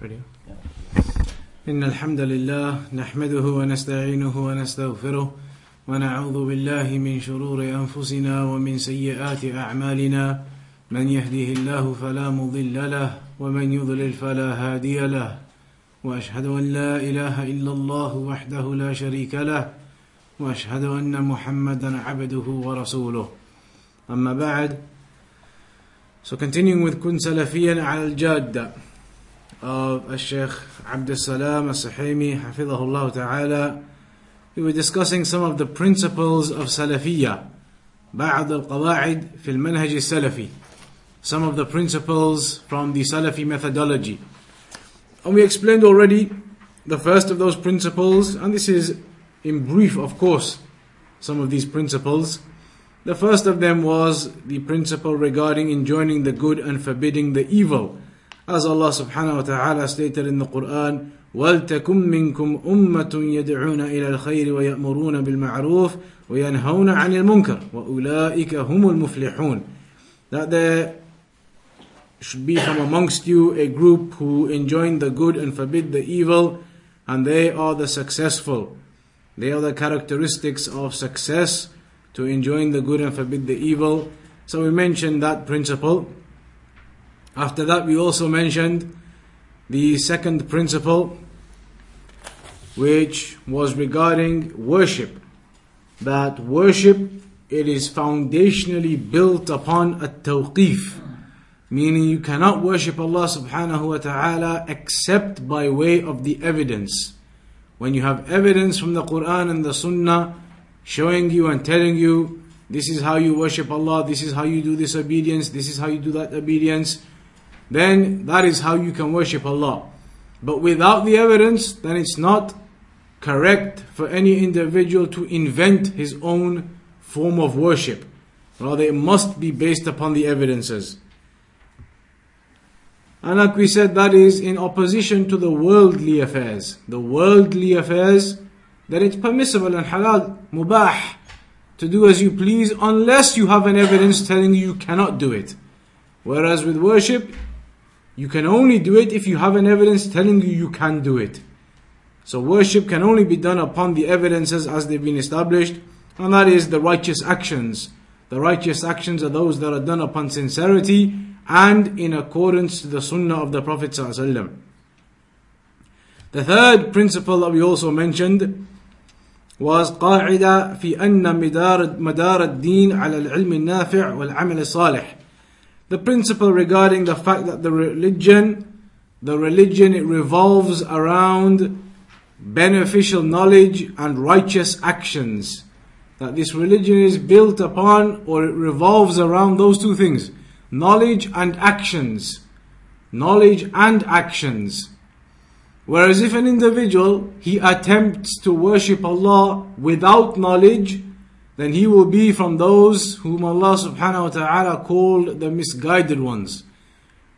Radio. إن الحمد لله نحمده ونستعينه ونستغفره ونعوذ بالله من شرور أنفسنا ومن سيئات أعمالنا من يهده الله فلا مضل له ومن يضلل فلا هادي له وأشهد أن لا إله إلا الله وحده لا شريك له وأشهد أن محمدا عبده ورسوله أما بعد. So continuing with Kun Salafiyan Al Jadda of Shaykh Abd al-Salam al-Suhaymi hafidhahullah ta'ala, we were discussing some of the principles of Salafiyya, بعض القواعد في المنهج السلفي, some of the principles from the Salafi methodology. And we explained already the first of those principles, and this is in brief, of course, some of these principles. The first of them was the principle regarding enjoining the good and forbidding the evil. As Allah subhanahu wa ta'ala stated in the Quran, وَلْتَكُمْ مِنْكُمْ أُمَّةٌ يَدْعُونَ إِلَى الْخَيْرِ وَيَأْمُرُونَ بِالْمَعْرُوفِ وَيَنْهَوْنَ عَنِ الْمُنْكَرِ وَأُولَٰئِكَ هُمُ الْمُفْلِحُونَ. That there should be from amongst you a group who enjoin the good and forbid the evil, and they are the successful. They are the characteristics of success, to enjoin the good and forbid the evil. So we mentioned that principle. After that, we also mentioned the second principle, which was regarding worship. That worship, it is foundationally built upon at-tawqif, meaning you cannot worship Allah subhanahu wa ta'ala except by way of the evidence. When you have evidence from the Quran and the Sunnah showing you and telling you, this is how you worship Allah, this is how you do this obedience, this is how you do that obedience, then that is how you can worship Allah. But without the evidence, then it's not correct for any individual to invent his own form of worship. Rather, it must be based upon the evidences. And like we said, that is in opposition to the worldly affairs. The worldly affairs, that it's permissible and halal, mubah, to do as you please unless you have an evidence telling you cannot do it. Whereas with worship, you can only do it if you have an evidence telling you you can do it. So worship can only be done upon the evidences as they've been established, and that is the righteous actions. The righteous actions are those that are done upon sincerity and in accordance to the Sunnah of the Prophet ﷺ. The third principle that we also mentioned was قاعدة في أن مدار الدين على العلم النافع والعمل الصالح. The principle regarding the fact that the religion, it revolves around beneficial knowledge and righteous actions. That this religion is built upon, or it revolves around those two things: knowledge and actions. Knowledge and actions. Whereas if an individual, he attempts to worship Allah without knowledge, then he will be from those whom Allah subhanahu wa ta'ala called the misguided ones.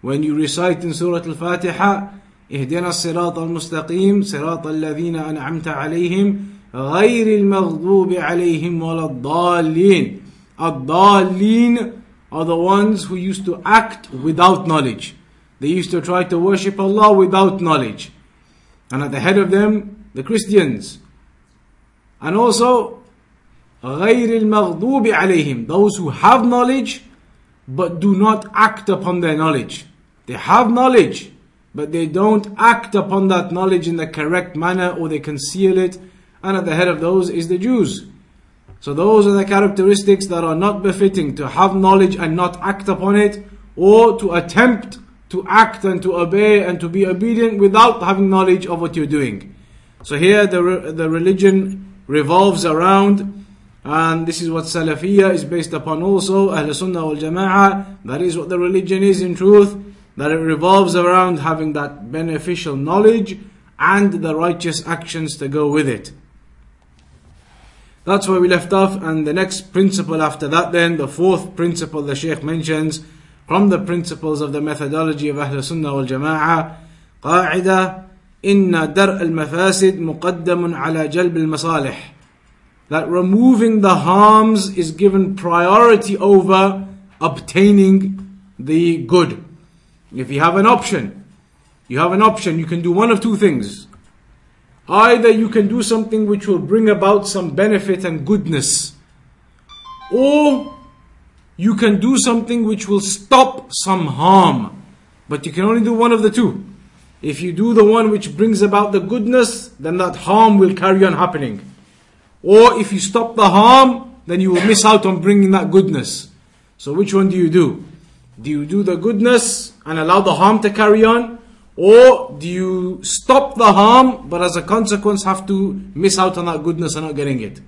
When you recite in Surah Al-Fatiha, اهدنا الصراط المستقيم صراط الذين أنعمت عليهم غير المغضوب عليهم ولا الضالين. الضالين are the ones who used to act without knowledge. They used to try to worship Allah without knowledge. And at the head of them, the Christians. And also, غَيْرِ الْمَغْضُوبِ عَلَيْهِمْ, those who have knowledge, but do not act upon their knowledge. They have knowledge, but they don't act upon that knowledge in the correct manner, or they conceal it. And at the head of those is the Jews. So those are the characteristics that are not befitting, to have knowledge and not act upon it, or to attempt to act and to obey and to be obedient without having knowledge of what you're doing. So here the religion revolves around, and this is what Salafiyya is based upon also, Ahl-Sunnah wal-Jama'ah. That is what the religion is in truth, that it revolves around having that beneficial knowledge and the righteous actions to go with it. That's where we left off, and the next principle after that then, the fourth principle the Shaykh mentions, from the principles of the methodology of Ahl-Sunnah wal-Jama'ah, قاعدة إن درء المفاسد مقدم على جلب المصالح. That removing the harms is given priority over obtaining the good. If you have an option, You have an option. You can do one of two things. Either you can do something which will bring about some benefit and goodness, or you can do something which will stop some harm. But you can only do one of the two. If you do the one which brings about the goodness, then that harm will carry on happening. Or if you stop the harm, then you will miss out on bringing that goodness. So which one do you do? Do you do the goodness and allow the harm to carry on? Or do you stop the harm, but as a consequence have to miss out on that goodness and not getting it?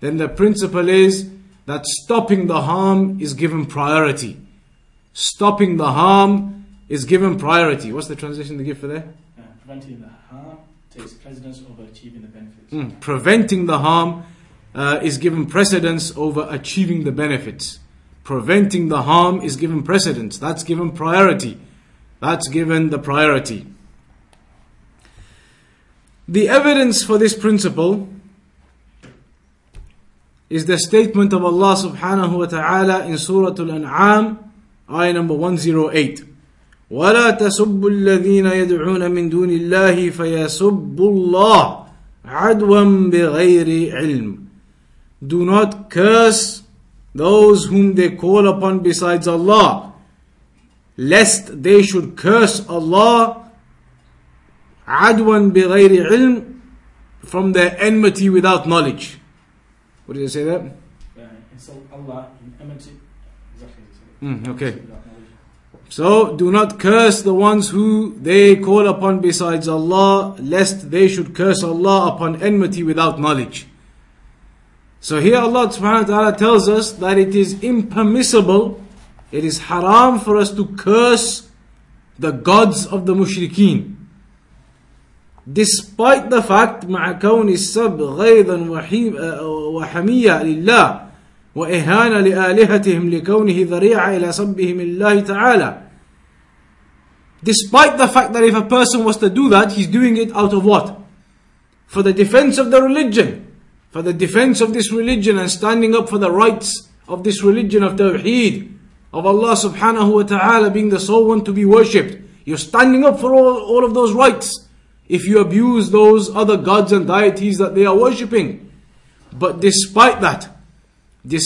Then the principle is that stopping the harm is given priority. Stopping the harm is given priority. What's the translation they give for that? Preventing the harm takes precedence over achieving the benefits. Preventing the harm is given precedence over achieving the benefits. Preventing the harm is given precedence. That's given priority. That's given the priority. The evidence for this principle is the statement of Allah subhanahu wa ta'ala in Surah Al-An'am, ayah number 108. وَلَا تَسُبُّوا الَّذِينَ يَدْعُونَ مِن دُونِ اللَّهِ فَيَسُبُّوا اللَّهَ عَدْوًا بِغَيْرِ عِلْمٍ. Do not curse those whom they call upon besides Allah, lest they should curse Allah عَدْوًا بِغَيْرِ عِلْمٍ, from their enmity without knowledge. What did I say that? Insult Allah in enmity. Exactly. Okay. So, do not curse the ones who they call upon besides Allah, lest they should curse Allah upon enmity without knowledge. So here Allah subhanahu wa ta'ala tells us that it is impermissible, it is haram for us to curse the gods of the mushrikeen. Despite the fact, مع كون السب غيظا وحمية لله وإهانة لآلهتهم لكونه ذريعة إلى سبهم الله تعالى. Despite the fact that if a person was to do that, he's doing it out of what? For the defense of the religion, for the defense of this religion and standing up for the rights of this religion of Tawheed, of Allah subhanahu wa ta'ala being the sole one to be worshipped. You're standing up for all of those rights if you abuse those other gods and deities that they are worshipping. But despite the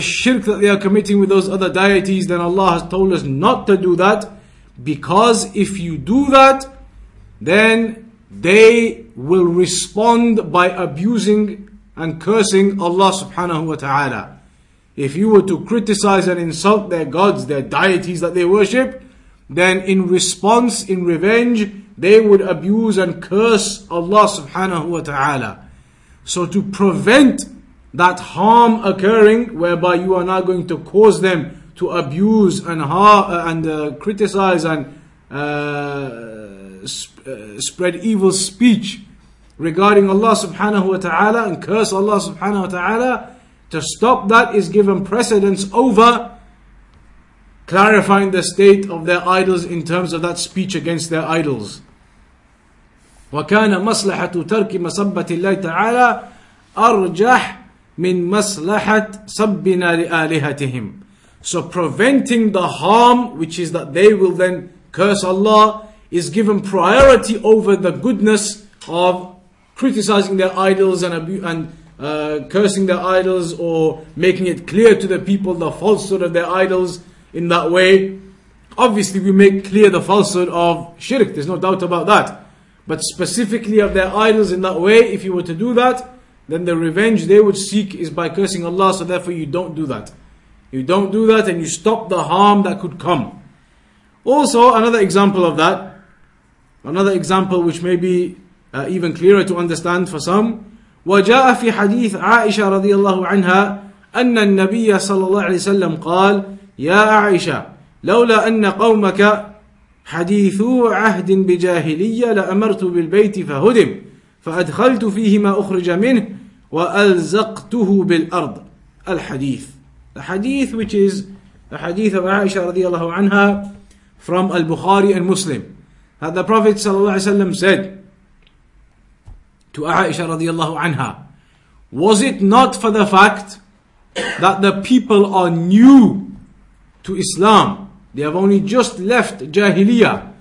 shirk that they are committing with those other deities, then Allah has told us not to do that, because if you do that, then they will respond by abusing and cursing Allah subhanahu wa ta'ala. If you were to criticize and insult their gods, their deities that they worship, then in response, in revenge, they would abuse and curse Allah subhanahu wa ta'ala. So to prevent that harm occurring, whereby you are now going to cause them to abuse and criticize and spread evil speech regarding Allah subhanahu wa ta'ala and curse Allah subhanahu wa ta'ala, to stop that is given precedence over clarifying the state of their idols in terms of that speech against their idols. وَكَانَ مَصْلَحَةُ تَرْكِ مَصَبَّةِ اللَّهِ تَعَالَى أَرْجَحْ مِنْ مَصْلَحَةِ سَبِّنَا لِآلِهَتِهِمْ. So preventing the harm, which is that they will then curse Allah, is given priority over the goodness of criticizing their idols and cursing their idols, or making it clear to the people the falsehood of their idols. In that way, obviously we make clear the falsehood of shirk, there's no doubt about that. But specifically of their idols in that way, if you were to do that, then the revenge they would seek is by cursing Allah, so therefore you don't do that. You don't do that and you stop the harm that could come. Also, another example of that, another example which may be even clearer to understand for some, وَجَاءَ فِي حَدِيثِ عَائِشَةَ رَضِيَ اللَّهُ عَنْهَا أَنَّ النَّبِيَّ صَلَى اللَّهُ عَلَيْهِ وَسَلَّمَ قَالَ يا عائشة لولا أن قومك حديثو عهد بجاهلية لأمرت بالبيت فهدم فأدخلت فيه ما أخرج منه وألزقته بالأرض. الحديث. The hadith which is the hadith of Aisha رضي الله عنها from Al-Bukhari and Muslim, that the Prophet صلى الله عليه وسلم said to Aisha رضي الله عنها, was it not for the fact that the people are new to Islam, They have only just left Jahiliyyah.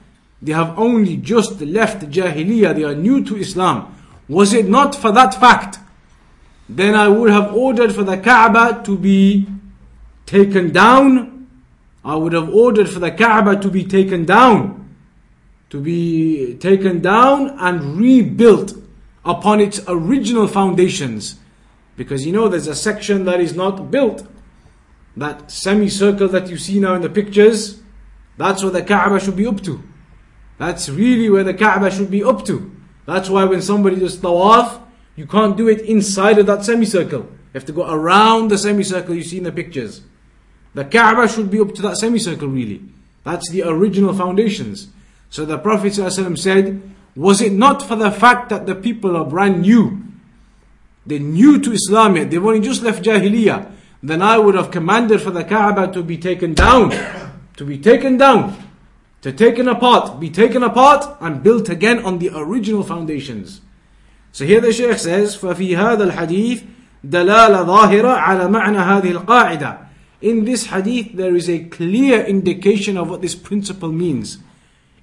They have only just left Jahiliyyah. They are new to Islam. Was it not for that fact, then I would have ordered for the Kaaba to be taken down. I would have ordered for the Kaaba to be taken down. To be taken down and rebuilt upon its original foundations. Because you know there's a section that is not built. That semicircle that you see now in the pictures, that's where the Kaaba should be up to. That's really where the Kaaba should be up to. That's why when somebody does tawaf, you can't do it inside of that semicircle. You have to go around the semicircle you see in the pictures. The Kaaba should be up to that semicircle really. That's the original foundations. So the Prophet ﷺ said, was it not for the fact that the people are brand new, they're new to Islam yet, they've only just left Jahiliyyah, then I would have commanded for the Kaaba to be taken down, to be taken down, to taken apart, be taken apart and built again on the original foundations. So here the Shaykh says, فَفِي هَذَا الْحَدِيثِ دَلَالَ ظَاهِرَ عَلَى مَعْنَى هَذِهِ الْقَاعِدَةِ. In this hadith there is a clear indication of what this principle means.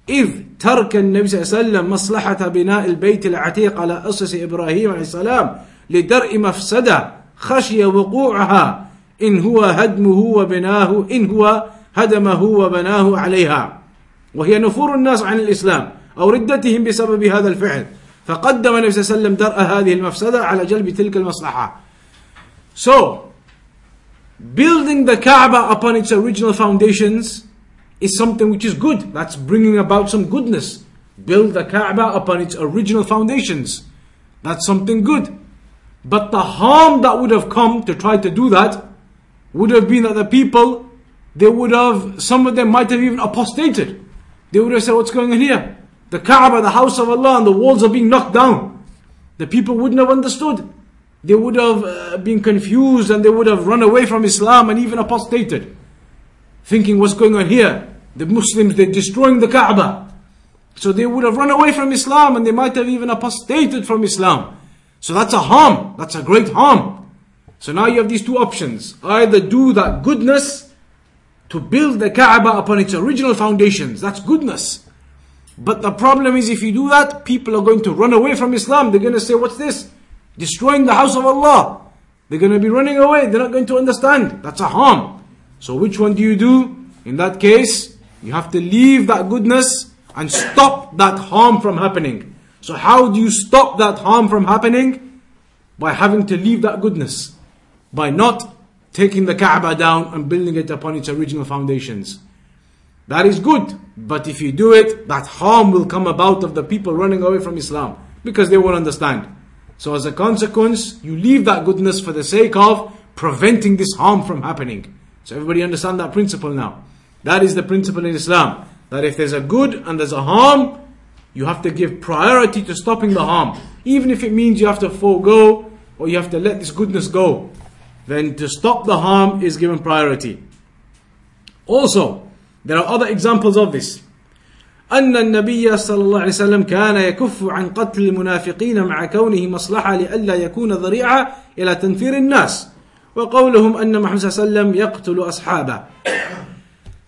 إِذْ تَرْكَ النَّبِيُّ صَلَّى اللَّهُ عَلَيْهِ وَسَلَّمَ مَصْلَحَةَ بِنَاءِ الْبَيْتِ الْعَتِيقَ عَلَى أُسَسِ إِبْرَاهِيمَ عَلَيْهِ السَّلَامِ لِدَرْءِ مَفْسَدَةٍ خَشِيَ وُقُوعَهَا إن هو هدمه وبناه إن هو هدمه وبناه عليها وهي نفور الناس عن الإسلام أو ردتهم بسبب هذا الفعل فقدم النبي صلى الله عليه وسلم درء هذه المفسدة على جلب تلك المصلحة. So building the Kaaba upon its original foundations is something which is good. That's bringing about some goodness. Build the Kaaba upon its original foundations. That's something good. But the harm that would have come to try to do that would have been that the people, they would have, some of them might have even apostated. They would have said, what's going on here? The Kaaba, the house of Allah, and the walls are being knocked down. The people wouldn't have understood. They would have been confused and they would have run away from Islam and even apostated. Thinking, what's going on here? The Muslims, they're destroying the Kaaba. So they would have run away from Islam and they might have even apostated from Islam. So that's a harm. That's a great harm. So now you have these two options. Either do that goodness to build the Kaaba upon its original foundations. That's goodness. But the problem is if you do that, people are going to run away from Islam. They're going to say, what's this? Destroying the house of Allah. They're going to be running away. They're not going to understand. That's a harm. So which one do you do? In that case, you have to leave that goodness and stop that harm from happening. So how do you stop that harm from happening? By having to leave that goodness. By not taking the Kaaba down and building it upon its original foundations. That is good. But if you do it, that harm will come about of the people running away from Islam. Because they won't understand. So as a consequence, you leave that goodness for the sake of preventing this harm from happening. So everybody understand that principle now. That is the principle in Islam. That if there's a good and there's a harm, you have to give priority to stopping the harm. Even if it means you have to forego or you have to let this goodness go. Then to stop the harm is given priority. Also, there are other examples of this. أن النبي صلى الله عليه وسلم كان يكف عن قتل المنافقين مع كونه مصلحة لئلا يكون ذريعة إلى تنفير الناس وقولهم أن محمد صلى الله عليه وسلم يقتل أصحابه.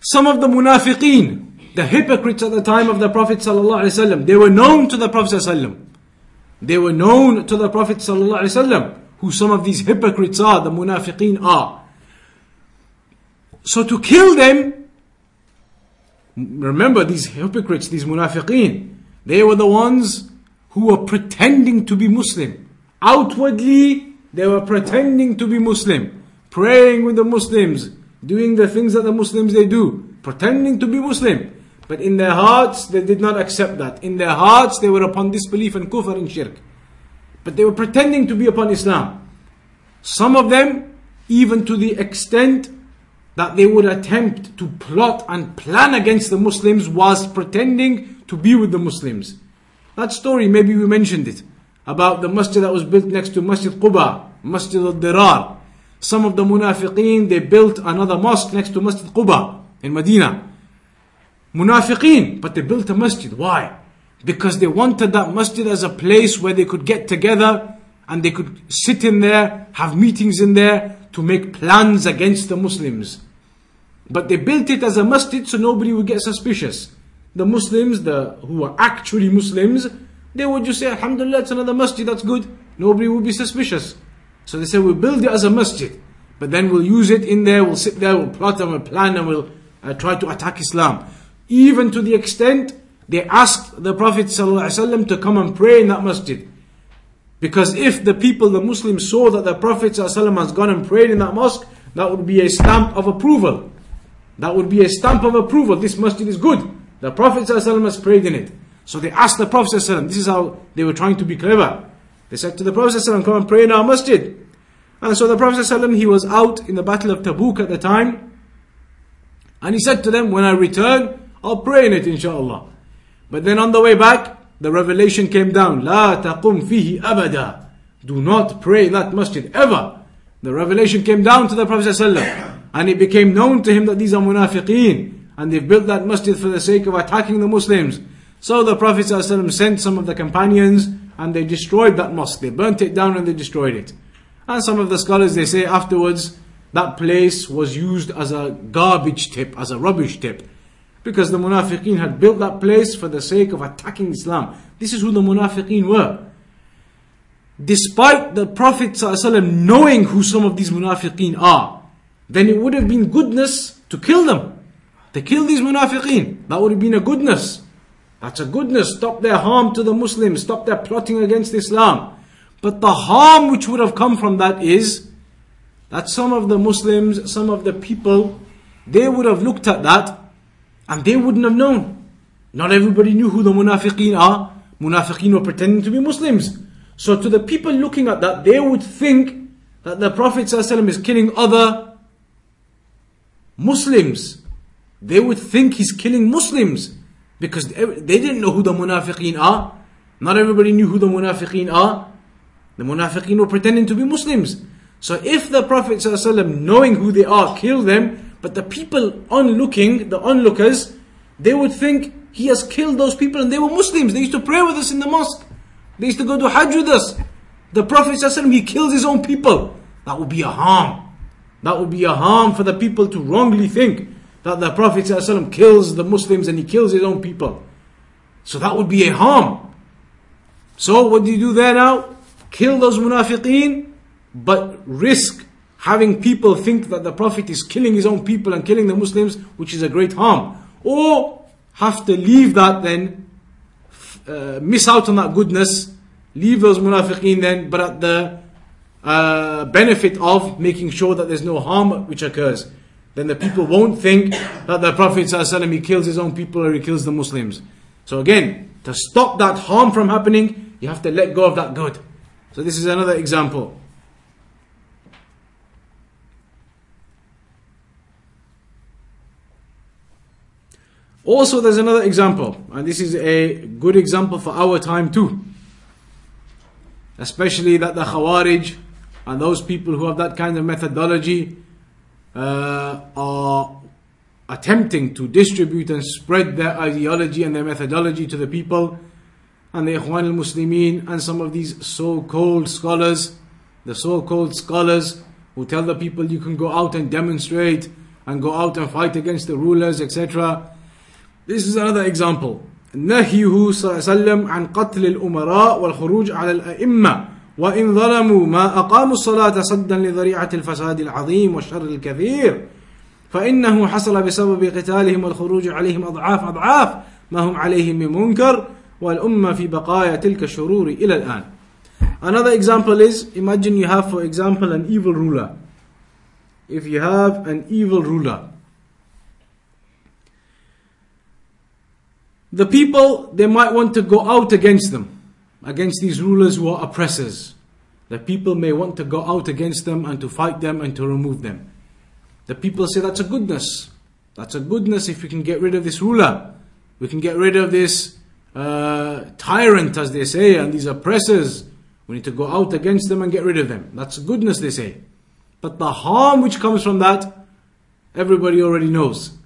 Some of the munafiqeen, the hypocrites at the time of the Prophet صلى الله عليه وسلم, they were known to the Prophet صلى الله عليه وسلم. They were known to the Prophet صلى الله عليه وسلم. Who some of these hypocrites are, the munafiqeen are. So to kill them, remember these hypocrites, these munafiqeen, they were the ones who were pretending to be Muslim. Outwardly, they were pretending to be Muslim, praying with the Muslims, doing the things that the Muslims they do, pretending to be Muslim. But in their hearts, they did not accept that. In their hearts, they were upon disbelief and kufr and shirk. But they were pretending to be upon Islam. Some of them, even to the extent that they would attempt to plot and plan against the Muslims whilst pretending to be with the Muslims. That story, maybe we mentioned it, about the masjid that was built next to Masjid Quba, Masjid al-Dirar. Some of the munafiqeen, they built another mosque next to Masjid Quba in Medina. Munafiqeen, but they built a masjid. Why? Because they wanted that masjid as a place where they could get together and they could sit in there, have meetings in there to make plans against the Muslims. But they built it as a masjid so nobody would get suspicious. The Muslims, who are actually Muslims, they would just say, Alhamdulillah, it's another masjid, that's good. Nobody would be suspicious. So they said, we'll build it as a masjid, but then we'll use it in there, we'll sit there, we'll plot and we'll plan and we'll try to attack Islam. Even to the extent they asked the Prophet ﷺ to come and pray in that masjid. Because if the people, the Muslims, saw that the Prophet ﷺ has gone and prayed in that mosque, that would be a stamp of approval. That would be a stamp of approval. This masjid is good. The Prophet ﷺ has prayed in it. So they asked the Prophet ﷺ, this is how they were trying to be clever. They said to the Prophet ﷺ, come and pray in our masjid. And so the Prophet ﷺ, he was out in the Battle of Tabuk at the time. And he said to them, when I return, I'll pray in it, inshallah. But then on the way back, the revelation came down. La taqum fihi abada. Do not pray in that masjid ever. The revelation came down to the Prophet ﷺ. And it became known to him that these are munafiqeen. And they've built that masjid for the sake of attacking the Muslims. So the Prophet ﷺ sent some of the companions and they destroyed that mosque. They burnt it down and they destroyed it. And some of the scholars, they say afterwards, that place was used as a garbage tip, as a rubbish tip. Because the munafiqeen had built that place for the sake of attacking Islam. This is who the munafiqeen were. Despite the Prophet ﷺ knowing who some of these munafiqeen are, then it would have been goodness to kill them. To kill these munafiqeen, that would have been a goodness. That's a goodness. Stop their harm to the Muslims. Stop their plotting against Islam. But the harm which would have come from that is that some of the Muslims, some of the people, they would have looked at that and they wouldn't have known. Not everybody knew who the munafiqeen are. Munafiqeen were pretending to be Muslims. So to the people looking at that, they would think that the Prophet ﷺ is killing other Muslims. They would think he's killing Muslims. Because they didn't know who the munafiqeen are. Not everybody knew who the munafiqeen are. The munafiqeen were pretending to be Muslims. So if the Prophet ﷺ, knowing who they are, killed them, but the people onlooking, the onlookers, they would think he has killed those people and they were Muslims. They used to pray with us in the mosque. They used to go to Hajj with us. The Prophet ﷺ, he kills his own people. That would be a harm. That would be a harm for the people to wrongly think that the Prophet ﷺ kills the Muslims and he kills his own people. So that would be a harm. So what do you do there now? Kill those munafiqeen, but risk having people think that the Prophet is killing his own people and killing the Muslims, which is a great harm. Or have to leave that then, miss out on that goodness, leave those munafiqeen then, but at the benefit of making sure that there's no harm which occurs. Then the people won't think that the Prophet ﷺ, he kills his own people or he kills the Muslims. So again, to stop that harm from happening, you have to let go of that good. So this is another example. Also there's another example, and this is a good example for our time too. Especially that the Khawarij and those people who have that kind of methodology are attempting to distribute and spread their ideology and their methodology to the people, and the Ikhwan al-Muslimin and some of these so-called scholars, the so-called scholars who tell the people you can go out and demonstrate and go out and fight against the rulers, etc. This is another example. نهيه صلى الله عليه وسلم عن قتل الأمراء والخروج على الأئمة وَإِنْ ظَلَمُوا مَا أَقَامُوا الصَّلَاةَ صَدًّا لِذَرِيعَةِ الْفَسَادِ الْعَظِيمِ وَالشَّرِّ الْكَثِيرِ فَإِنَّهُ حَصَلَ بِسَبَبِ قِتَالِهِمْ وَالْخُرُوجِ عَلَيْهِمْ أَضْعَافَ أَضْعَافَ مَا هُمْ عَلَيْهِمْ مِنْكَرٍ وَالْأُمَّةُ فِي بَقَايَا تِلْكَ الشُّرُورِ إِلَى الْآنِ. Another example is, imagine you have, for example, an evil ruler. If you have an evil ruler, the people, they might want to go out against them, against these rulers who are oppressors. The people may want to go out against them and to fight them and to remove them. The people say that's a goodness. That's a goodness if we can get rid of this ruler. We can get rid of this tyrant, as they say, and these oppressors. We need to go out against them and get rid of them. That's a goodness, they say. But the harm which comes from that, everybody already knows.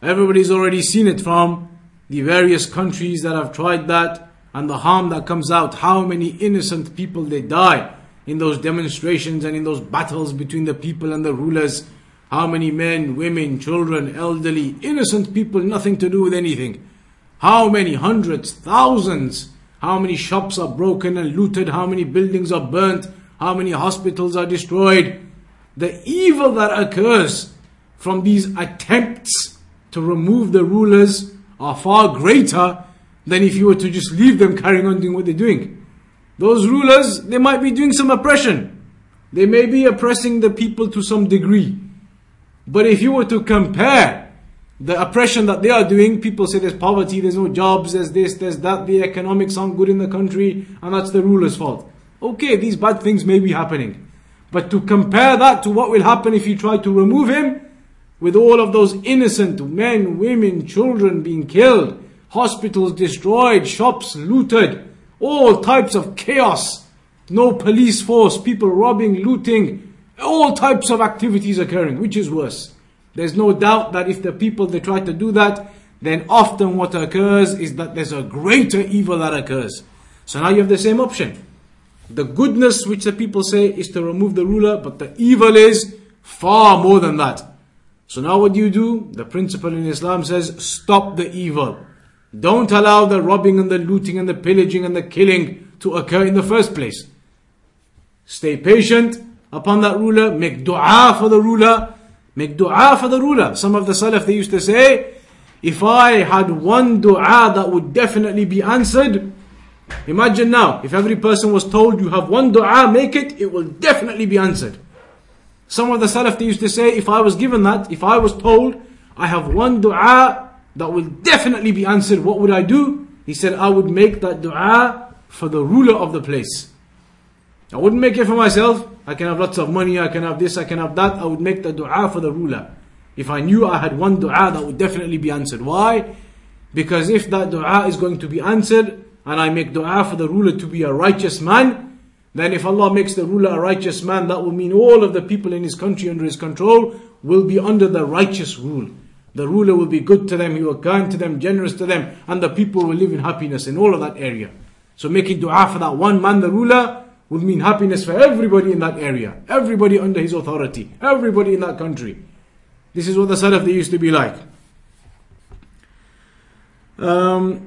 Everybody's already seen it from the various countries that have tried that. And the harm that comes out, how many innocent people they die in those demonstrations and in those battles between the people and the rulers. How many men, women, children, elderly, innocent people, nothing to do with anything. How many hundreds, thousands? How many shops are broken and looted? How many buildings are burnt? How many hospitals are destroyed? The evil that occurs from these attempts to remove the rulers are far greater than if you were to just leave them carrying on doing what they're doing. Those rulers, they might be doing some oppression. They may be oppressing the people to some degree. But if you were to compare the oppression that they are doing, people say there's poverty, there's no jobs, there's this, there's that, the economics aren't good in the country, and that's the ruler's fault. Okay, these bad things may be happening. But to compare that to what will happen if you try to remove him, with all of those innocent men, women, children being killed, hospitals destroyed, shops looted, all types of chaos, no police force, people robbing, looting, all types of activities occurring, which is worse. There's no doubt that if the people, they try to do that, then often what occurs is that there's a greater evil that occurs. So now you have the same option. The goodness which the people say is to remove the ruler, but the evil is far more than that. So now what do you do? The principle in Islam says, stop the evil. Don't allow the robbing and the looting and the pillaging and the killing to occur in the first place. Stay patient upon that ruler. Make dua for the ruler. Make dua for the ruler. Some of the Salaf, they used to say, if I had one dua that would definitely be answered, imagine now, if every person was told you have one dua, make it, it will definitely be answered. Some of the Salaf, they used to say, if I was given that, if I was told I have one dua that will definitely be answered, what would I do? He said, I would make that dua for the ruler of the place. I wouldn't make it for myself. I can have lots of money, I can have this, I can have that. I would make the dua for the ruler. If I knew I had one dua that would definitely be answered. Why? Because if that dua is going to be answered, and I make dua for the ruler to be a righteous man, then if Allah makes the ruler a righteous man, that will mean all of the people in his country under his control will be under the righteous rule. The ruler will be good to them, he will kind to them, generous to them, and the people will live in happiness in all of that area. So making dua for that one man, the ruler, would mean happiness for everybody in that area, everybody under his authority, everybody in that country. This is what the Salaf, they used to be like. Then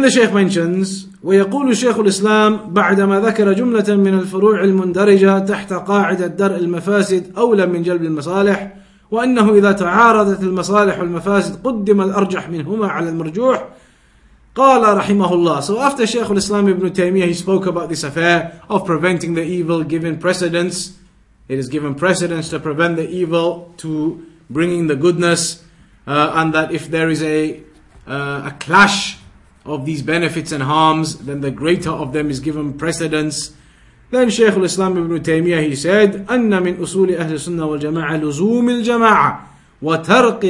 the Shaykh mentions, ويقول شيخ الإسلام بعدما ذكر جملة من الفروع المندرجة تحت قاعدة درء المفاسد أولى من جلب المصالح وأنه إذا تعارضت المصالح والمفاسد قدم الأرجح منهما على المرجوح. قال رحمه الله. So after Shaykh al-Islam Ibn Taymiyyah, he spoke about this affair of preventing the evil, giving precedence. It is given precedence to prevent the evil, to bringing the goodness, and that if there is a clash of these benefits and harms, then the greater of them is given precedence. Then Shaykh al-Islam Ibn Taymiyyah, he said, أن من أصول أهل-Sunnah wal-Jama'ah لزوم الجماعة وترك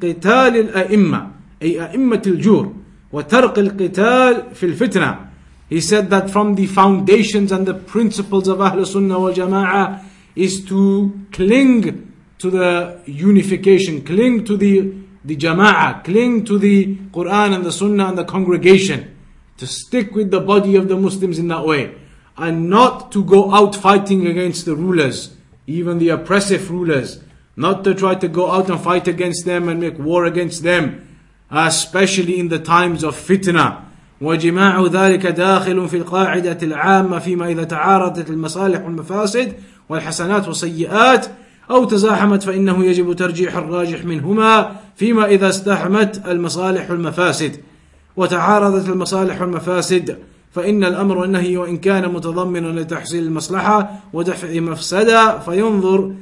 قتال الأئمة. He said that from the foundations and the principles of Ahl-Sunnah wal-Jama'ah is to cling to the unification, cling to the Jama'ah, cling to the Quran and the Sunnah and the congregation, to stick with the body of the Muslims in that way, and not to go out fighting against the rulers, even the oppressive rulers, not to try to go out and fight against them and make war against them, especially in the times of fitna. وَجِمَاعُ ذَلِكَ دَاخِلٌ فِي الْقَاعِدَةِ الْعَامَّةِ فِيمَا إِذَا تَعَارَضَتِ الْمَصَالِحُ وَالْمَفَاسِدُ وَالْحَسَنَاتُ وَالسَّيِّئَاتُ أَوْ تَزَاحَمَتْ فَإِنَّهُ يَجِبُ تَرْجِيحُ الرَّاجِحِ مِنْهُمَا فِيمَا إِذَا اسْتَحْمَتْ الْمَصَالِحُ وَالْمَفَاسِدُ وَتَعَارَضَتِ الْمَصَالِحُ وَالْمَفَاسِدُ فَإِنَّ الْأَمْرَ وَالنَّهْيَ وَإِنْ كَانَ مُتَضَمِّنًا لِتَحْصِيلِ الْمَصْلَحَةِ وَدَفْعِ مَفْسَدَةٍ فَيُنْظَرُ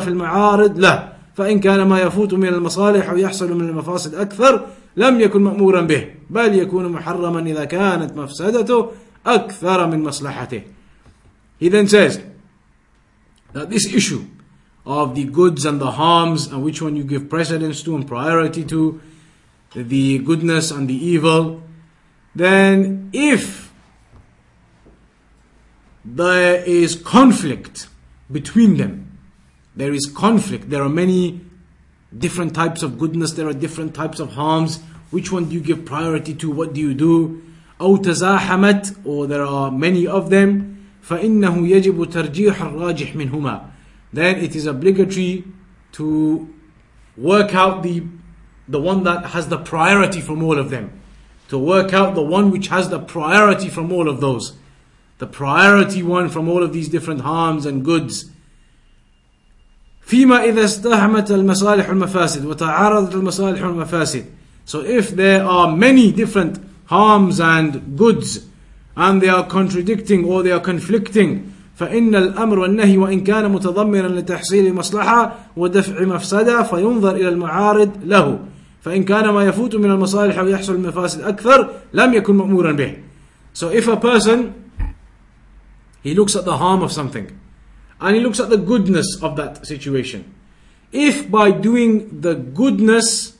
في المعارض له فإن كان ما يفوت من المصالح ويحصل من المفاسد أكثر لم يكن مأمورا به بل يكون محرما إذا كانت مفسدته أكثر من مصلحته. He then says that this issue of the goods and the harms and which one you give precedence to and priority to, the goodness and the evil, then if there is conflict between them, there is conflict, there are many different types of goodness, there are different types of harms, which one do you give priority to, what do you do? أو تزاحمت, or there are many of them, فَإِنَّهُ يَجِبُ تَرْجِيحَ الرَّاجِحِ مِنْهُمَا. Then it is obligatory to work out the one that has the priority from all of them. To work out the one which has the priority from all of those. The priority one from all of these different harms and goods. فيما إذا استهمت المصالح والمفاسد وتعارضت المصالح والمفاسد. So if there are many different harms and goods and they are contradicting or they are conflicting, فإن الأمر والنهي وإن كان متضمنا لتحصيل مصلحة ودفع مفسدة فينظر إلى المعارض له. فإن كان ما يفوت من المصالح ويحصل المفاسد أكثر لم يكن مأمورا به. So if a person, he looks at the harm of something and he looks at the goodness of that situation. If by doing the goodness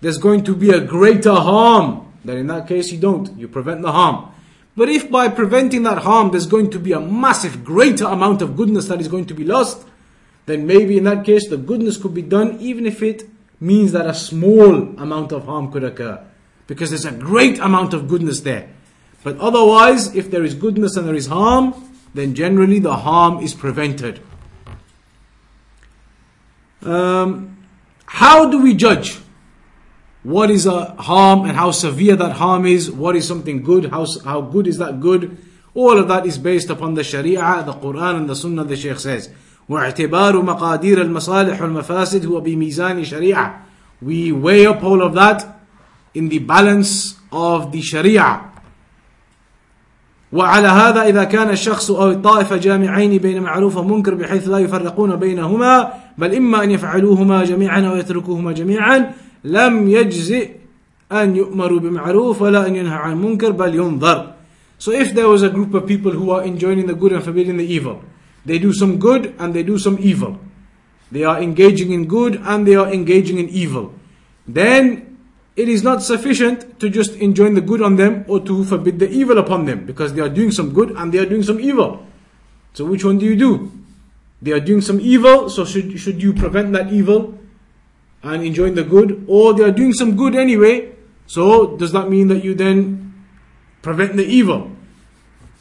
there's going to be a greater harm, then in that case you don't. You prevent the harm. But if by preventing that harm there's going to be a massive greater amount of goodness that is going to be lost, then maybe in that case the goodness could be done even if it means that a small amount of harm could occur. Because there's a great amount of goodness there. But otherwise, if there is goodness and there is harm, then generally the harm is prevented. How do we judge what is a harm and how severe that harm is? What is something good? How good is that good? All of that is based upon the Sharia, the Quran and the Sunnah, the Shaykh says. وَاعْتِبَارُ مَقَادِيرَ الْمَصَالِحُ وَالْمَفَاسِدُ هُوَ بِمِيزَانِ الشَّرِيعَةِ. We weigh up all of that in the balance of the Sharia. وعلى هذا إذا كان الشخص أو الطائفة جامعين بين معروف ومنكر بحيث لا يفرقون بينهما بل إما أن يفعلوهما جميعا أو يتركوهما جميعا لم يجزئ أن يؤمروا بمعروف ولا أن ينهى عن منكر بل ينظر. So if there was a group of people who are enjoining the good and forbidding the evil, they do some good and they do some evil, they are engaging in good and they are engaging in evil, then it is not sufficient to just enjoin the good on them or to forbid the evil upon them, because they are doing some good and they are doing some evil. So which one do you do? They are doing some evil, so should you prevent that evil and enjoin the good? Or they are doing some good anyway, so does that mean that you then prevent the evil?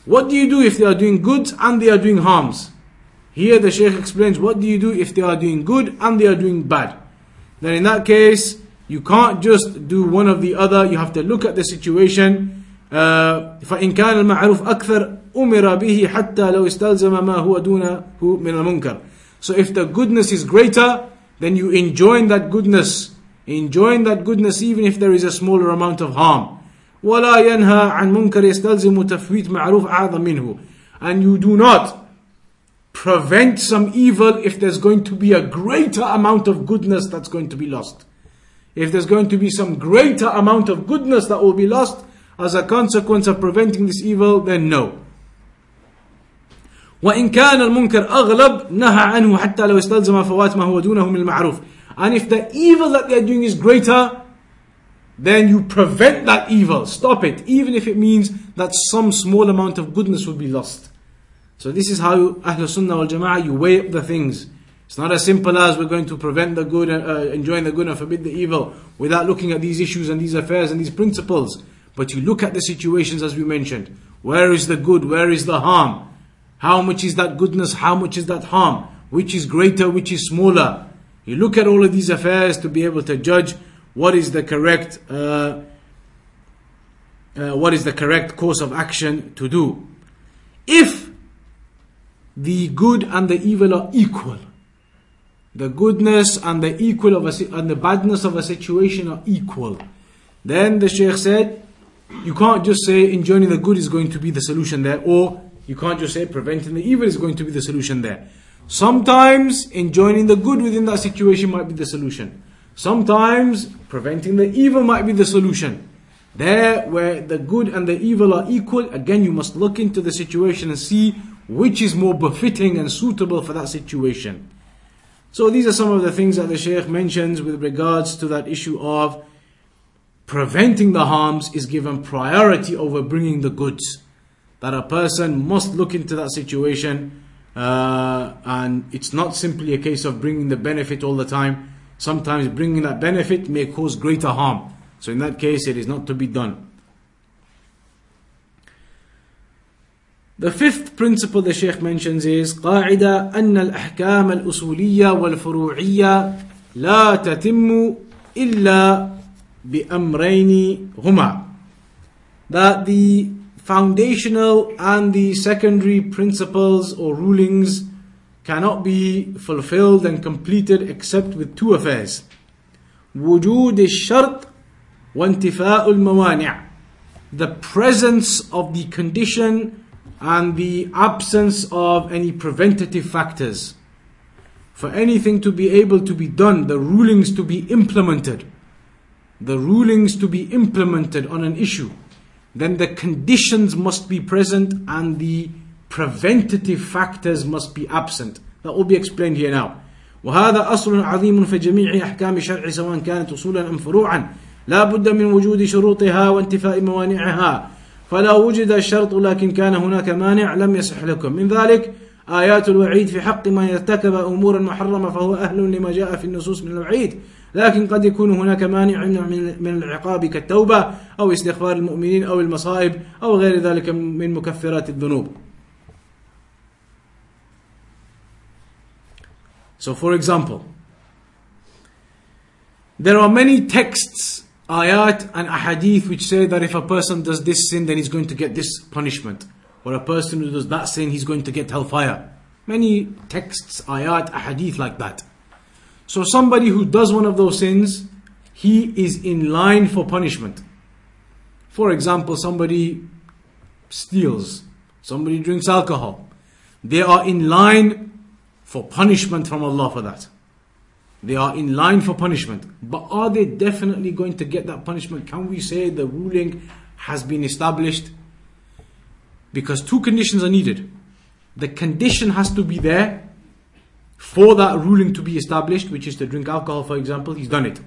What do you do if they are doing goods and they are doing harms? Here the Shaykh explains, what do you do if they are doing good and they are doing bad? Then in that case, you can't just do one of the other. You have to look at the situation. فَإِنْ كَانَ الْمَعْرُوفُ أَكْثَرُ أُمِرَ بِهِ حَتَّى لَوْ اسْتَلْزَمَ مَا هُوَ دُونَهُ مِنَ الْمُنْكَرِ. So if the goodness is greater, then you enjoin that goodness. Enjoin that goodness even if there is a smaller amount of harm. وَلَا يَنْهَى عَنْ مُنْكَرِ يَسْتَلْزِمُ تَفْوِيتْ مَعْرُوفَ أَعْظَمْ مِنْهُ. And you do not prevent some evil if there's going to be a greater amount of goodness that's going to be lost. If there's going to be some greater amount of goodness that will be lost as a consequence of preventing this evil, then no. وَإِنْ كَانَ الْمُنْكَرْ أَغْلَبْ نَهَى عَنْهُ حَتَّى لَوْ اسْتَلْزَمَ فَوَاتْ مَا هُوَ دُونَهُ مِنَ الْمَعْرُوفِ. And if the evil that they are doing is greater, then you prevent that evil. Stop it, even if it means that some small amount of goodness will be lost. So this is how Ahl-Sunnah wal-Jama'ah, you weigh up the things. It's not as simple as we're going to prevent the good and enjoin the good and forbid the evil without looking at these issues and these affairs and these principles. But you look at the situations as we mentioned. Where is the good? Where is the harm? How much is that goodness? How much is that harm? Which is greater? Which is smaller? You look at all of these affairs to be able to judge what is the correct course of action to do. If the good and the evil are equal, the goodness and the badness of a situation are equal, then the Shaykh said, you can't just say enjoining the good is going to be the solution there, or you can't just say preventing the evil is going to be the solution there. Sometimes enjoining the good within that situation might be the solution. Sometimes preventing the evil might be the solution. There where the good and the evil are equal, again you must look into the situation and see which is more befitting and suitable for that situation. So these are some of the things that the Shaykh mentions with regards to that issue of preventing the harms is given priority over bringing the goods. That a person must look into that situation and it's not simply a case of bringing the benefit all the time. Sometimes bringing that benefit may cause greater harm. So in that case it is not to be done. The fifth principle the Shaykh mentions is قاعدة أن الأحكام الأصولية والفروعية لا تتم إلا بأمرين هما. That the foundational and the secondary principles or rulings cannot be fulfilled and completed except with two affairs. وجود الشرط وانتفاء الموانع. The presence of the condition and the absence of any preventative factors. For anything to be able to be done, the rulings to be implemented, the rulings to be implemented on an issue, then the conditions must be present and the preventative factors must be absent. That will be explained here now. وهذا أصل عظيم في جميع أحكام الشرع سواء كانت أصولا أم فروعا لا بد من وجود شروطها وانتفاء موانعها فلا وجد الشرط لكن كان هناك مانع لم يصح لكم من ذلك آيات الوعيد في حق من يرتكب أمورا محرمة فهو أهل لما جاء في النصوص من الوعيد لكن قد يكون هناك مانع من العقاب كالتوبة أو استغفار المؤمنين أو المصائب أو غير ذلك من مكفرات الذنوب. So for example, there are many texts, ayat and ahadith, which say that if a person does this sin, then he's going to get this punishment, or a person who does that sin, he's going to get hellfire. Many texts, ayat, ahadith like that. So somebody who does one of those sins, he is in line for punishment. For example, somebody steals, somebody drinks alcohol. They are in line for punishment from Allah for that. They are in line for punishment. But are they definitely going to get that punishment? Can we say the ruling has been established? Because two conditions are needed. The condition has to be there for that ruling to be established, which is to drink alcohol, for example. He's done it.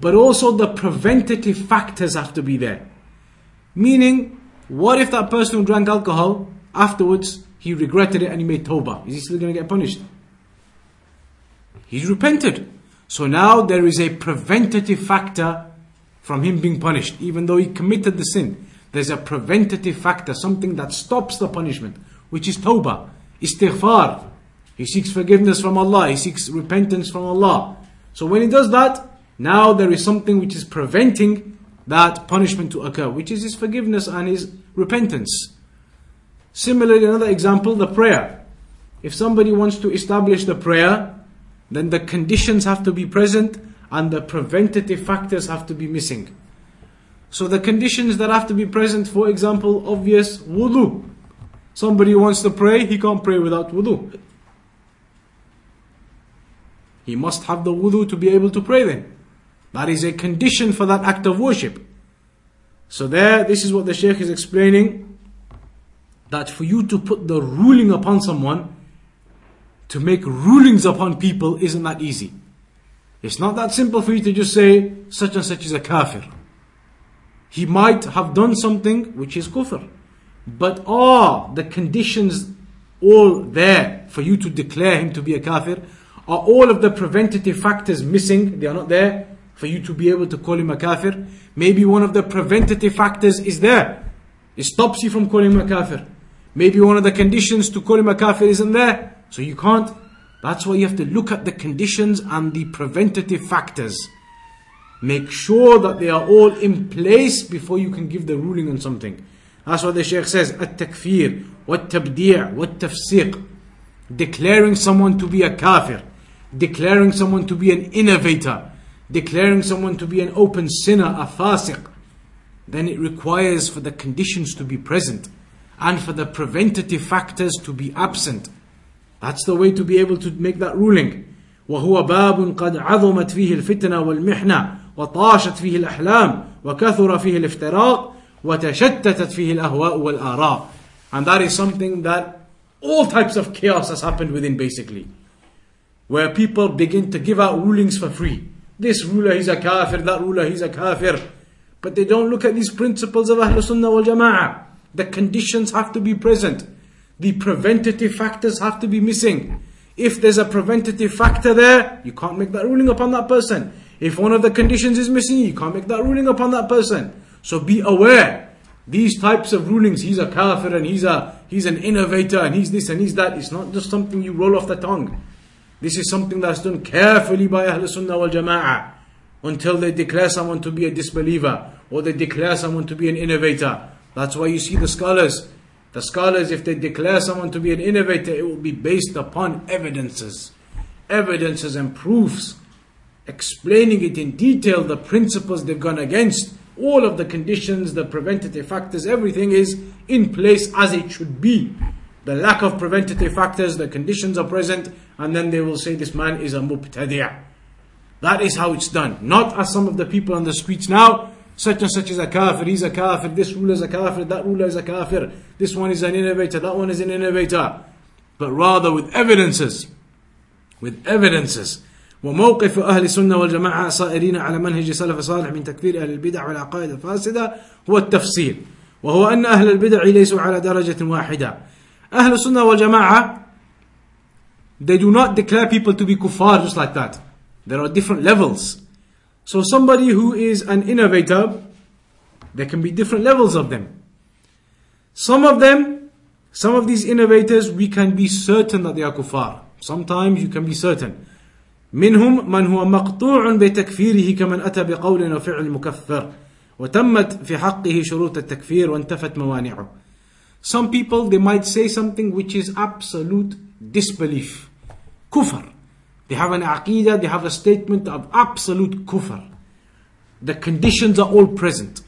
But also the preventative factors have to be there. Meaning, what if that person who drank alcohol, afterwards he regretted it and he made tawbah? Is he still going to get punished? He's repented. So now there is a preventative factor from him being punished. Even though he committed the sin, there's a preventative factor, something that stops the punishment, which is tawbah, istighfar. He seeks forgiveness from Allah, he seeks repentance from Allah. So when he does that, now there is something which is preventing that punishment to occur, which is his forgiveness and his repentance. Similarly, another example, the prayer. If somebody wants to establish the prayer, then the conditions have to be present and the preventative factors have to be missing. So the conditions that have to be present, for example, obvious, wudu. Somebody wants to pray, he can't pray without wudu. He must have the wudu to be able to pray then. That is a condition for that act of worship. So there, this is what the Shaykh is explaining, that for you to put the ruling upon someone, to make rulings upon people isn't that easy. It's not that simple for you to just say, such and such is a kafir. He might have done something which is kufr. But are the conditions all there for you to declare him to be a kafir? Are all of the preventative factors missing? They are not there for you to be able to call him a kafir. Maybe one of the preventative factors is there. It stops you from calling him a kafir. Maybe one of the conditions to call him a kafir isn't there. So you can't. That's why you have to look at the conditions and the preventative factors. Make sure that they are all in place before you can give the ruling on something. That's what the Shaykh says, at-takfir, wat-tabdi', wat-tafsiq. Declaring someone to be a kafir, declaring someone to be an innovator, declaring someone to be an open sinner, a fasiq. Then it requires for the conditions to be present and for the preventative factors to be absent. That's the way to be able to make that ruling. وهو باب قد عظمت فيه الفتنة والمحنة وطاشت فيه الأحلام وكثر فيه الافتراق وتشتتت فيه الأهواء والآراء. And that is something that all types of chaos has happened within, basically, where people begin to give out rulings for free. This ruler, he's a kafir. That ruler, he's a kafir. But they don't look at these principles of Ahl-Sunnah wal-Jama'ah. The conditions have to be present. The preventative factors have to be missing. If there's a preventative factor there, you can't make that ruling upon that person. If one of the conditions is missing, you can't make that ruling upon that person. So be aware these types of rulings, he's a kafir and he's an innovator and he's this and he's that. It's not just something you roll off the tongue. This is something that's done carefully by Ahl-Sunnah wal-Jama'ah until they declare someone to be a disbeliever or they declare someone to be an innovator. That's why you see the scholars. The scholars, if they declare someone to be an innovator, it will be based upon evidences. Evidences and proofs, explaining it in detail, the principles they've gone against, all of the conditions, the preventative factors, everything is in place as it should be. The lack of preventative factors, the conditions are present, and then they will say this man is a mubtadi'. That is how it's done. Not as some of the people on the streets now, such and such is a kafir, he's a kafir, this ruler is a kafir, that ruler is a kafir, this one is an innovator, that one is an innovator. But rather with evidences. With evidences. وموقف أهل السنة والجماعة صائرين على منهج سلف صالح من تكفير أهل البدع والعقائد الفاسدة هو التفصيل وهو أن أهل البدع ليسوا على درجة واحدة. أهل السنة والجماعة, they do not declare people to be kuffar just like that. There are different levels. So somebody who is an innovator, there can be different levels of them. Some of these innovators, we can be certain that they are kuffar. Sometimes you can be certain. منهم من هو مقطوع بتكفيره كمن أتى بقول وفعل مكفر وتمت في حقه شروط التكفير وانتفت موانعه. Some people, they might say something which is absolute disbelief. Kufr. They have an aqidah, they have a statement of absolute kufr. The conditions are all present.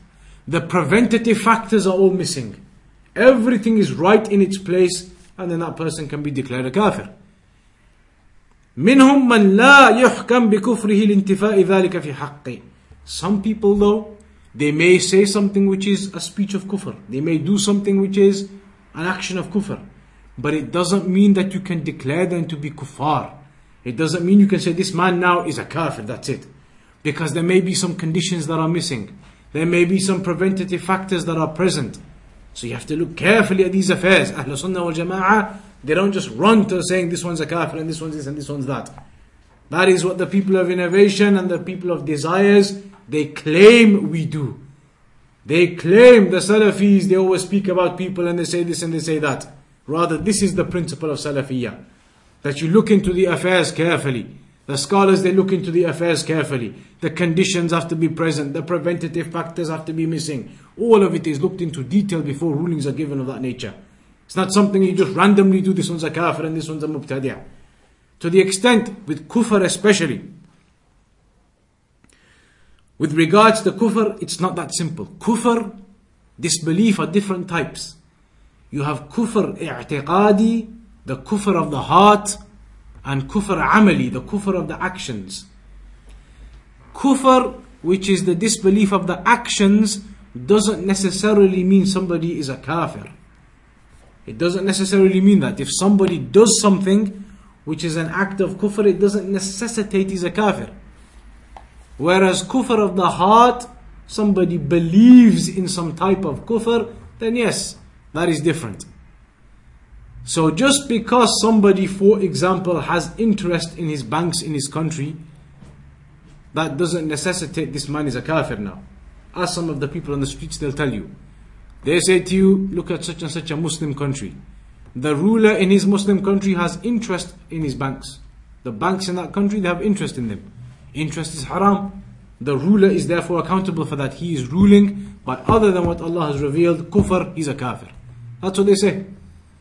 The preventative factors are all missing. Everything is right in its place, and then that person can be declared a kafir. منهم من لا يحكم بكفره لانتفاء ذلك في حقه. Some people though, they may say something which is a speech of kufr. They may do something which is an action of kufr. But it doesn't mean that you can declare them to be kuffar. It doesn't mean you can say this man now is a kafir, that's it. Because there may be some conditions that are missing. There may be some preventative factors that are present. So you have to look carefully at these affairs. Ahl Sunnah wal Jama'ah, they don't just run to saying this one's a kafir and this one's this and this one's that. That is what the people of innovation and the people of desires, they claim we do. They claim the Salafis, they always speak about people and they say this and they say that. Rather, this is the principle of Salafiyya. That you look into the affairs carefully. The scholars, they look into the affairs carefully. The conditions have to be present. The preventative factors have to be missing. All of it is looked into detail before rulings are given of that nature. It's not something you just randomly do, this one's a kafir and this one's a mubtadi'. To the extent, with kufr especially, with regards to kufr, it's not that simple. Kufr, disbelief are different types. You have kufr i'tiqadi, the kufr of the heart, and kufr amali, the kufr of the actions. Kufr, which is the disbelief of the actions, doesn't necessarily mean somebody is a kafir. It doesn't necessarily mean that. If somebody does something which is an act of kufr, it doesn't necessitate he's a kafir. Whereas kufr of the heart, somebody believes in some type of kufr, then yes, that is different. So just because somebody, for example, has interest in his banks in his country, that doesn't necessitate this man is a kafir now. As some of the people on the streets, they'll tell you. They say to you, look at such and such a Muslim country. The ruler in his Muslim country has interest in his banks. The banks in that country, they have interest in them. Interest is haram. The ruler is therefore accountable for that. He is ruling by other than what Allah has revealed. Kufr, he's a kafir. That's what they say.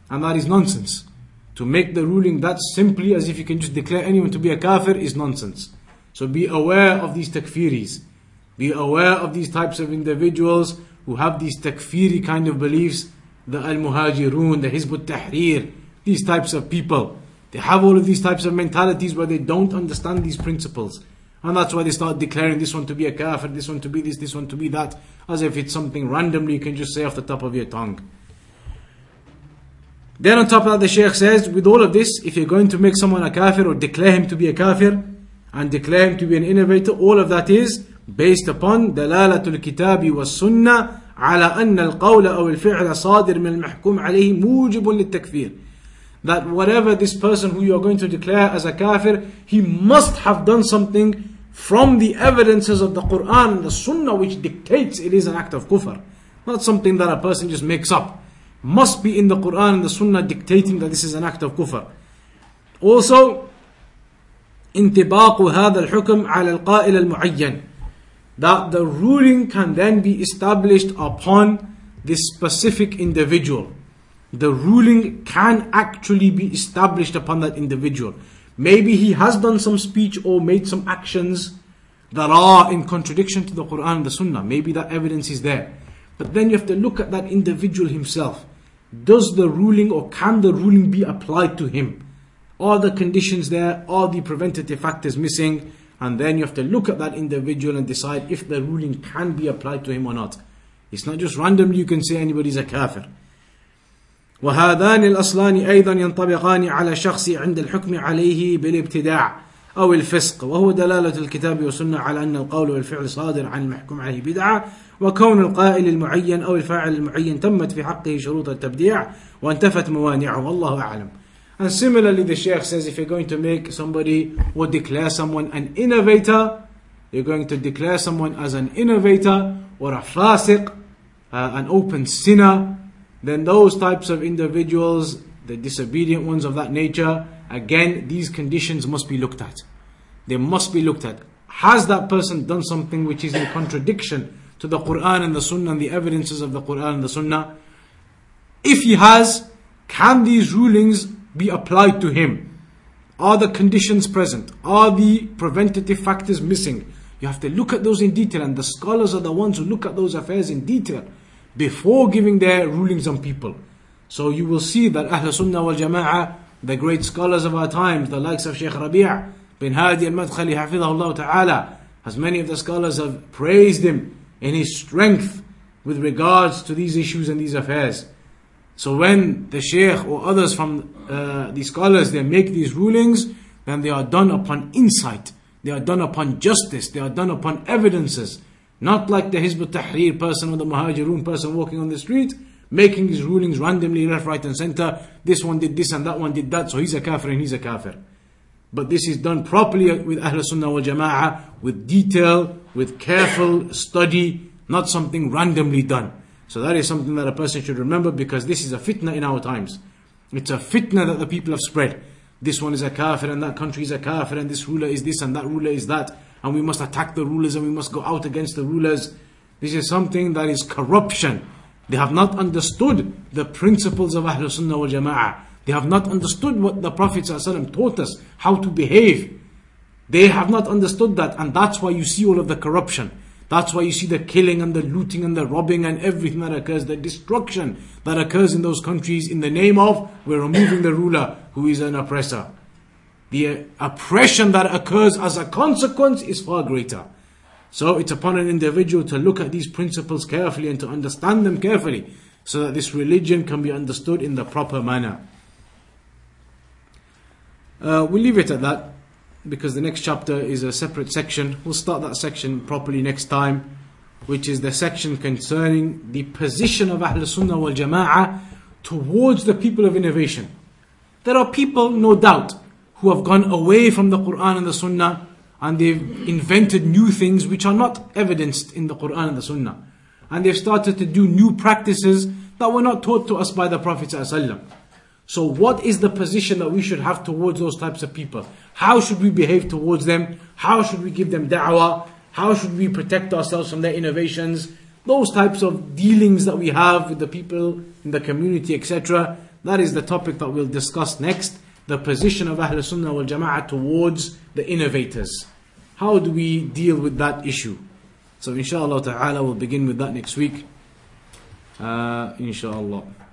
And that is nonsense. To make the ruling that simply as if you can just declare anyone to be a kafir is nonsense. So be aware of these takfiris. Be aware of these types of individuals who have these takfiri kind of beliefs, the Al-Muhajirun, the Hizb ut-Tahrir, these types of people. They have all of these types of mentalities where they don't understand these principles. And that's why they start declaring this one to be a kafir, this one to be this, this one to be that, as if it's something randomly you can just say off the top of your tongue. Then on top of that, the Shaykh says, with all of this, if you're going to make someone a kafir or declare him to be a kafir, and declare him to be an innovator, all of that is based upon dalalatul kitabi was sunnah ala anna al-qawla aw al-fi'la sadir min al-mahkum alayhi mujibun lil-takfir. That whatever this person who you are going to declare as a kafir, he must have done something from the evidences of the Quran and the sunnah which dictates it is an act of kufr. Not something that a person just makes up. Must be in the Quran and the Sunnah dictating that this is an act of kufr. Also, انطباق هذا الحكم على القائل المعين, that the ruling can then be established upon this specific individual. The ruling can actually be established upon that individual. Maybe he has done some speech or made some actions that are in contradiction to the Quran and the Sunnah. Maybe that evidence is there. But then you have to look at that individual himself. Does the ruling, or can the ruling be applied to him? Are the conditions there? Are the preventative factors missing? And then you have to look at that individual and decide if the ruling can be applied to him or not. It's not just randomly you can say anybody's a kafir. وهذان الأصلان أيضا ينطبقان على شخص عند الحكم عليه بالابتداع أو الفسق, وهو دلالة الكتاب والسنة على أن القول والفعل صادر عن المحكوم عليه بدعة, وكون القائل المعين أو الفاعل المعين تمت في حقه شروط التبديع وانتفت موانعه والله أعلم. And similarly, the Shaykh says, if you're going to make somebody or declare someone an innovator, you're going to declare someone as an innovator or a fasiq, an open sinner, then those types of individuals, the disobedient ones of that nature, again, these conditions must be looked at. They must be looked at. Has that person done something which is in contradiction to the Quran and the Sunnah and the evidences of the Quran and the Sunnah? If he has, can these rulings be applied to him? Are the conditions present? Are the preventative factors missing? You have to look at those in detail, and the scholars are the ones who look at those affairs in detail before giving their rulings on people. So you will see that Ahl-Sunnah wal-Jama'ah, the great scholars of our times, the likes of Shaykh Rabi'ah bin Hadi al-Madkhali hafidhahullah ta'ala, as many of the scholars have praised him in his strength with regards to these issues and these affairs. So when the Shaykh or others from the scholars, they make these rulings, then they are done upon insight. They are done upon justice. They are done upon evidences. Not like the Hizb ut-Tahrir person or the Muhajirun person walking on the street, making his rulings randomly left, right and centre. This one did this and that one did that, so he's a kafir and he's a kafir. But this is done properly with Ahl-Sunnah wal-Jama'ah, with detail, with careful study, not something randomly done. So that is something that a person should remember, because this is a fitna in our times. It's a fitna that the people have spread. This one is a kafir and that country is a kafir and this ruler is this and that ruler is that. And we must attack the rulers and we must go out against the rulers. This is something that is corruption. They have not understood the principles of Ahl-Sunnah wal-Jama'ah. They have not understood what the Prophet ﷺ taught us, how to behave. They have not understood that, and that's why you see all of the corruption. That's why you see the killing and the looting and the robbing and everything that occurs, the destruction that occurs in those countries in the name of, we're removing the ruler who is an oppressor. The oppression that occurs as a consequence is far greater. So it's upon an individual to look at these principles carefully and to understand them carefully, so that this religion can be understood in the proper manner. We'll leave it at that, because the next chapter is a separate section. We'll start that section properly next time, which is the section concerning the position of Ahl-Sunnah wal-Jama'ah towards the people of innovation. There are people, no doubt, who have gone away from the Quran and the Sunnah, and they've invented new things which are not evidenced in the Quran and the Sunnah. And they've started to do new practices that were not taught to us by the Prophet ﷺ. So what is the position that we should have towards those types of people? How should we behave towards them? How should we give them da'wah? How should we protect ourselves from their innovations? Those types of dealings that we have with the people in the community, etc. That is the topic that we'll discuss next. The position of Ahl-Sunnah wal-Jama'ah towards the innovators. How do we deal with that issue? So inshallah ta'ala, we'll begin with that next week. Inshallah.